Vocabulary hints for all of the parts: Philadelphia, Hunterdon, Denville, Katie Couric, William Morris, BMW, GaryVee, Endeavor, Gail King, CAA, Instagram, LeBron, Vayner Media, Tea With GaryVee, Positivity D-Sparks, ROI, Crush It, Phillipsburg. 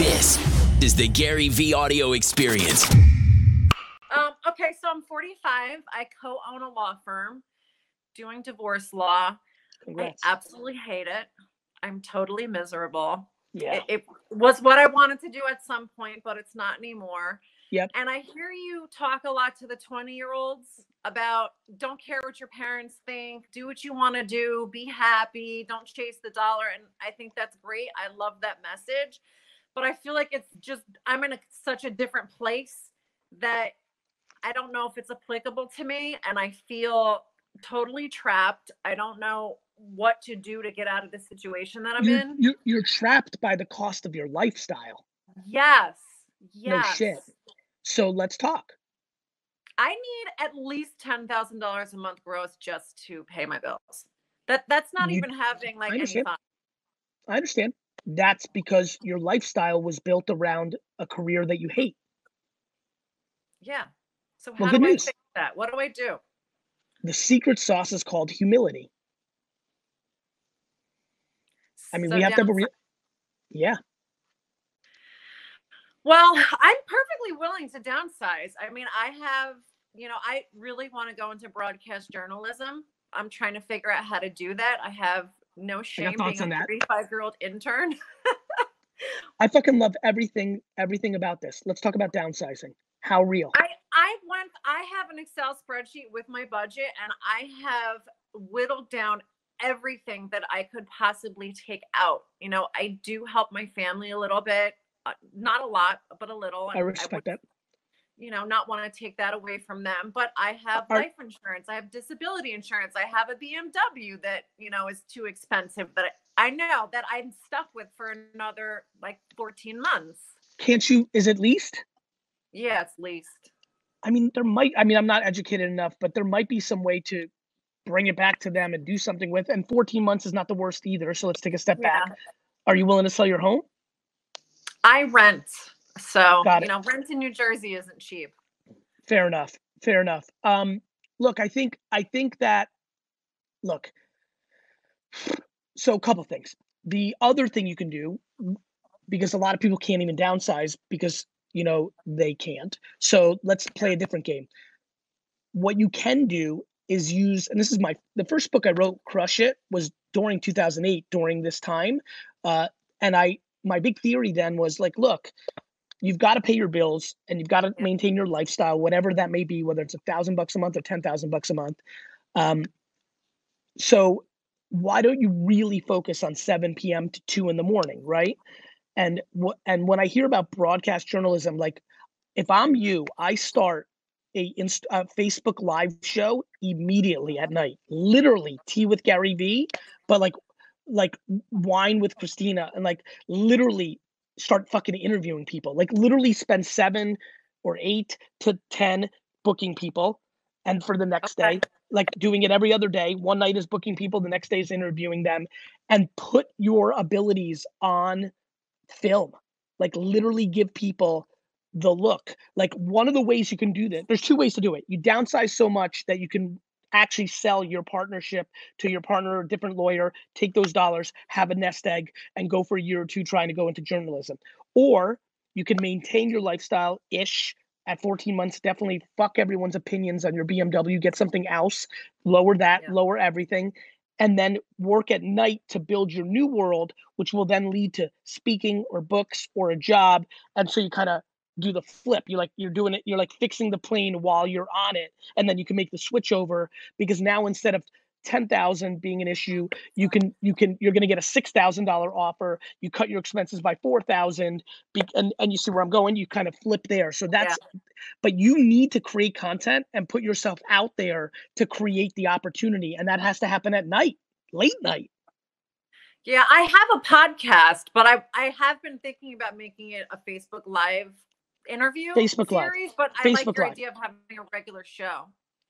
This is the GaryVee audio experience. Okay, so I'm 45. I co-own a law firm doing divorce law. Congrats. I absolutely hate it. I'm totally miserable. Yeah. It was what I wanted to do at some point, but it's not anymore. Yep. And I hear you talk a lot to the 20-year-olds about don't care what your parents think, do what you want to do, be happy, don't chase the dollar. And I think that's great. I love that message. But I feel like it's just, I'm in such a different place that I don't know if it's applicable to me. And I feel totally trapped. I don't know what to do to get out of the situation that I'm in. You're trapped by the cost of your lifestyle. Yes. Yes. No shit. So let's talk. I need at least $10,000 a month gross just to pay my bills. That's not even having like any fun. I understand. That's because your lifestyle was built around a career that you hate. Yeah. So how do I fix that? What do I do? The secret sauce is called humility. I mean, we have to yeah. Well, I'm perfectly willing to downsize. I mean, I have, I really want to go into broadcast journalism. I'm trying to figure out how to do that. I have no shame being a 35-year-old intern. I fucking love everything about this. Let's talk about downsizing. How real? I have an Excel spreadsheet with my budget, and I have whittled down everything that I could possibly take out. I do help my family a little bit. Not a lot, but a little. I respect that. Not want to take that away from them. But I have life insurance. I have disability insurance. I have a BMW that, is too expensive that I know that I'm stuck with for another like 14 months. Can't you? Is it leased? Yeah, it's leased. I'm not educated enough, but there might be some way to bring it back to them and do something with. And 14 months is not the worst either. So let's take a step back. Are you willing to sell your home? I rent. So, rent in New Jersey isn't cheap. Fair enough. Look, so a couple things. The other thing you can do, because a lot of people can't even downsize because, they can't. So let's play a different game. What you can do is use, and this is the first book I wrote, Crush It, was during 2008, during this time. My big theory then was like, look, you've got to pay your bills and you've got to maintain your lifestyle, whatever that may be, whether it's $1,000 a month or $10,000 a month. So why don't you really focus on 7 p.m. to 2 in the morning, right? And when I hear about broadcast journalism, like if I'm you, I start a Facebook live show immediately at night, literally Tea with Gary Vee, but like Wine with Christina, and like literally start fucking interviewing people, like literally spend 7 or 8 to 10 booking people. And for the next day, like doing it every other day, one night is booking people, the next day is interviewing them, and put your abilities on film, like literally give people the look. Like one of the ways you can do that, there's two ways to do it. You downsize so much that you can actually sell your partnership to your partner or a different lawyer, take those dollars, have a nest egg, and go for a year or two trying to go into journalism. Or you can maintain your lifestyle-ish at 14 months, definitely fuck everyone's opinions on your BMW, get something else, lower that, lower everything, and then work at night to build your new world, which will then lead to speaking or books or a job. And so you kind of do the flip. You're doing it. You're like fixing the plane while you're on it. And then you can make the switch over, because now instead of 10,000 being an issue, you're going to get a $6,000 offer. You cut your expenses by 4,000 and you see where I'm going, you kind of flip there. So that's, but you need to create content and put yourself out there to create the opportunity. And that has to happen at night, late night. Yeah. I have a podcast, but I have been thinking about making it a Facebook Live interview series, but I like your idea of having a regular show.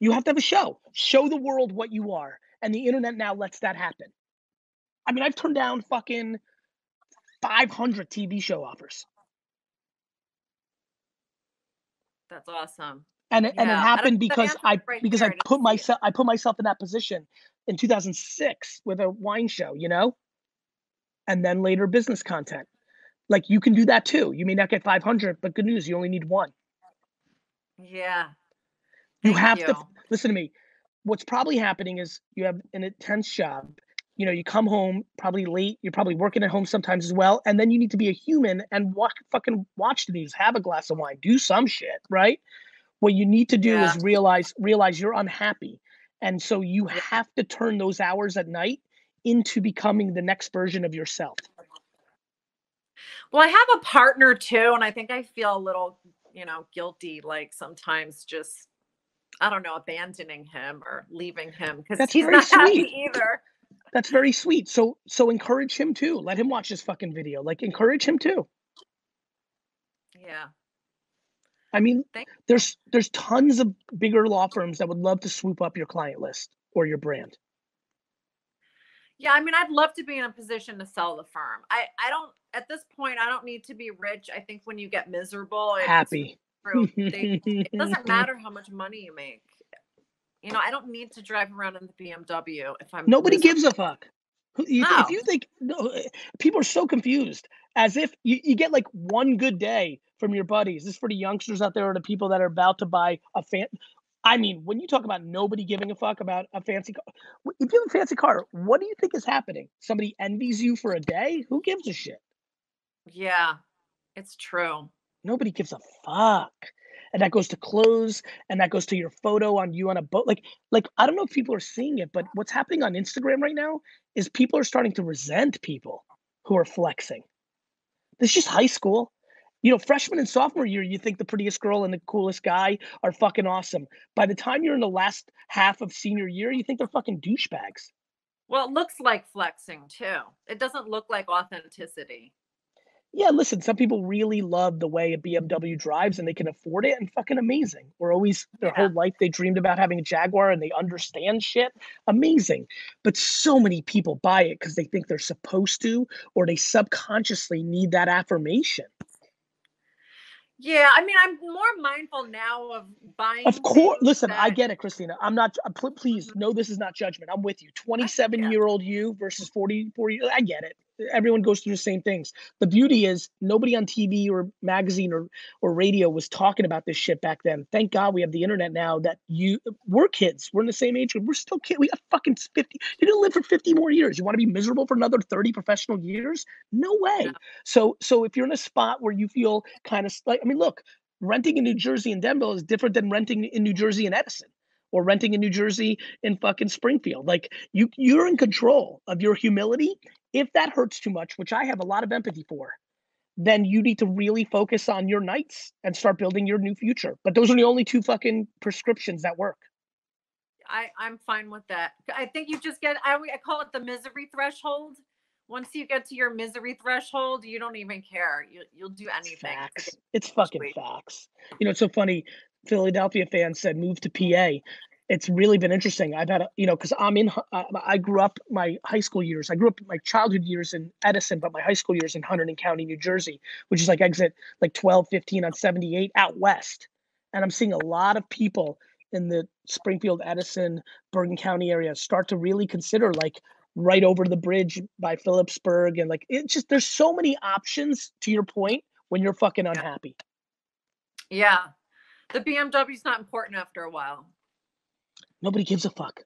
You have to have a show. Show the world what you are, and the internet now lets that happen. I mean, I've turned down fucking 500 TV show offers. That's awesome. And it happened I put myself in that position in 2006 with a wine show, and then later business content. Like you can do that too. You may not get 500, but good news, you only need one. Yeah. You have to listen to me. What's probably happening is you have an intense job. You know, you come home probably late. You're probably working at home sometimes as well. And then you need to be a human and watch the news, have a glass of wine, do some shit, right? What you need to do is realize you're unhappy. And so you have to turn those hours at night into becoming the next version of yourself. Well, I have a partner too. And I think I feel a little, guilty, like sometimes just, I don't know, abandoning him or leaving him because he's not happy either. That's very sweet. So encourage him too. Let him watch this fucking video. Like encourage him too. Yeah. I mean, there's tons of bigger law firms that would love to swoop up your client list or your brand. Yeah, I mean, I'd love to be in a position to sell the firm. At this point, I don't need to be rich. I think when you get miserable, happy. It doesn't matter how much money you make. You know, I don't need to drive around in the BMW if I'm. Nobody gives a fuck. If you think people are so confused, as if you get like one good day from your buddies. This is for the youngsters out there or the people that are about to buy a fan. I mean, when you talk about nobody giving a fuck about a fancy car, if you have a fancy car, what do you think is happening? Somebody envies you for a day? Who gives a shit? Yeah, it's true. Nobody gives a fuck. And that goes to clothes, and that goes to your photo on you on a boat. Like I don't know if people are seeing it, but what's happening on Instagram right now is people are starting to resent people who are flexing. This is just high school. You know, freshman and sophomore year, you think the prettiest girl and the coolest guy are fucking awesome. By the time you're in the last half of senior year, you think they're fucking douchebags. Well, it looks like flexing too. It doesn't look like authenticity. Yeah, listen, some people really love the way a BMW drives and they can afford it and fucking amazing. Or always their whole life they dreamed about having a Jaguar and they understand shit. Amazing. But so many people buy it because they think they're supposed to or they subconsciously need that affirmation. Yeah, I mean, I'm more mindful now of buying. Of course. Listen, I get it, Christina. I'm not, please, no, this is not judgment. I'm with you. 27-year-old you versus 44. I get it. Everyone goes through the same things. The beauty is nobody on TV or magazine or radio was talking about this shit back then. Thank God we have the internet now that we're kids. We're in the same age. We're still kids. We got fucking 50. You're going to live for 50 more years. You want to be miserable for another 30 professional years? No way. Yeah. So if you're in a spot where you feel kind of like, I mean, look, renting in New Jersey and Denville is different than renting in New Jersey and Edison. Or renting in New Jersey in fucking Springfield. Like you're in control of your humility. If that hurts too much, which I have a lot of empathy for, then you need to really focus on your nights and start building your new future. But those are the only two fucking prescriptions that work. I'm fine with that. I think you just get, I call it the misery threshold. Once you get to your misery threshold, you don't even care. You'll do anything. Facts. It's fucking facts. You know, it's so funny. Philadelphia fans said move to PA. It's really been interesting. I've had because I grew up my high school years. I grew up my childhood years in Edison, but my high school years in Hunterdon County, New Jersey, which is like exit like 12-15 on 78 out west. And I'm seeing a lot of people in the Springfield, Edison, Bergen County area start to really consider like right over the bridge by Phillipsburg and like it just there's so many options to your point when you're fucking unhappy. Yeah. The BMW's not important after a while. Nobody gives a fuck.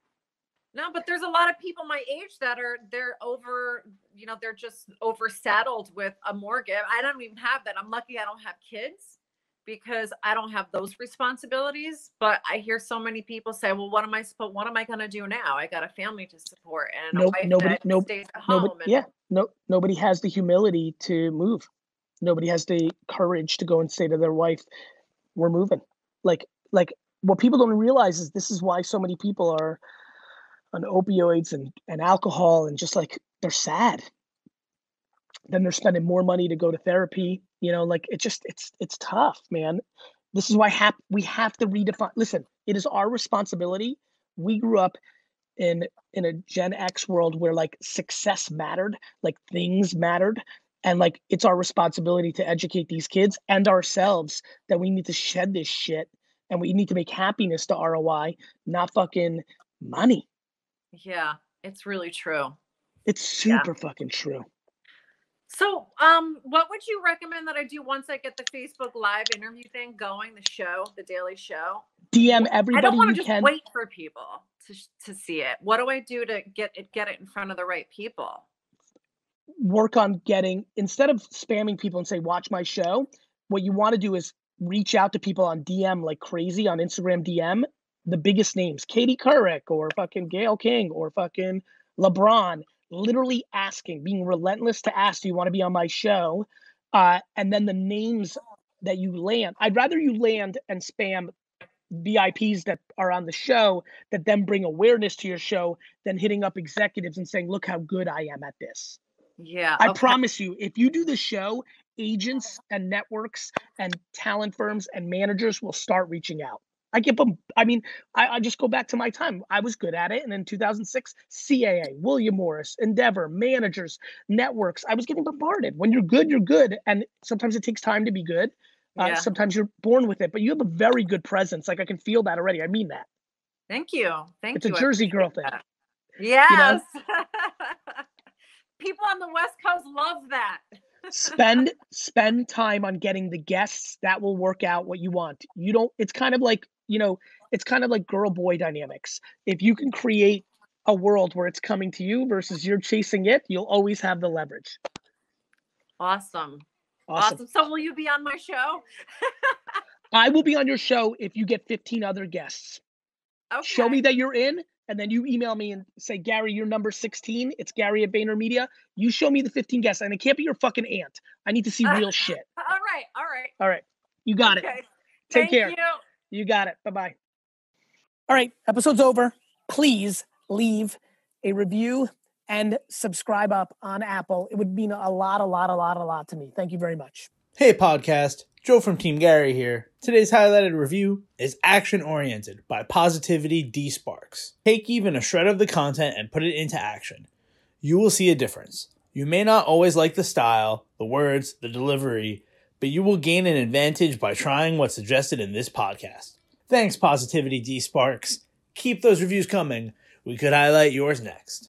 No, but there's a lot of people my age that they're over, they're just oversaddled with a mortgage. I don't even have that. I'm lucky I don't have kids because I don't have those responsibilities. But I hear so many people say, well, what am I going to do now? I got a family to support and a wife that stays at home. Nobody has the humility to move. Nobody has the courage to go and say to their wife, we're moving. Like what people don't realize is this is why so many people are on opioids and alcohol and just like they're sad. Then they're spending more money to go to therapy. It's tough, man. This is why we have to redefine. Listen, it is our responsibility. We grew up in a Gen X world where like success mattered, like things mattered. And like, it's our responsibility to educate these kids and ourselves that we need to shed this shit and we need to make happiness the ROI, not fucking money. Yeah, it's really true. It's super fucking true. So what would you recommend that I do once I get the Facebook Live interview thing going, the show, the daily show? DM everybody. I don't want to just wait for people to see it. What do I do to get it in front of the right people? Work on getting, instead of spamming people and say, watch my show, what you want to do is reach out to people on DM like crazy, on Instagram DM, the biggest names, Katie Couric or fucking Gail King or fucking LeBron, literally asking, being relentless to ask, do you want to be on my show? And then the names that you land, I'd rather you land and spam VIPs that are on the show that then bring awareness to your show than hitting up executives and saying, look how good I am at this. Yeah. I promise you, if you do the show, agents and networks and talent firms and managers will start reaching out. I get them. I mean, I just go back to my time. I was good at it. And in 2006, CAA, William Morris, Endeavor, managers, networks, I was getting bombarded. When you're good, you're good. And sometimes it takes time to be good. Yeah. Sometimes you're born with it, but you have a very good presence. Like I can feel that already. I mean that. Thank you. Thank you. It's a Jersey girl thing. Yes. You know? People on the West Coast love that. spend time on getting the guests that will work out what you want. You don't, it's kind of like, you know, it's kind of like girl boy dynamics. If you can create a world where it's coming to you versus you're chasing it, you'll always have the leverage. Awesome. So will you be on my show? I will be on your show if you get 15 other guests. Okay. Show me that you're in. And then you email me and say, Gary, you're number 16. It's Gary at Vayner Media. You show me the 15 guests. And it can't be your fucking aunt. I need to see real shit. All right. You got it. Take care. You got it. Bye-bye. All right. Episode's over. Please leave a review and subscribe up on Apple. It would mean a lot to me. Thank you very much. Hey, podcast. Joe from Team Gary here. Today's highlighted review is Action Oriented by Positivity D-Sparks. Take even a shred of the content and put it into action. You will see a difference. You may not always like the style, the words, the delivery, but you will gain an advantage by trying what's suggested in this podcast. Thanks, Positivity D-Sparks. Keep those reviews coming. We could highlight yours next.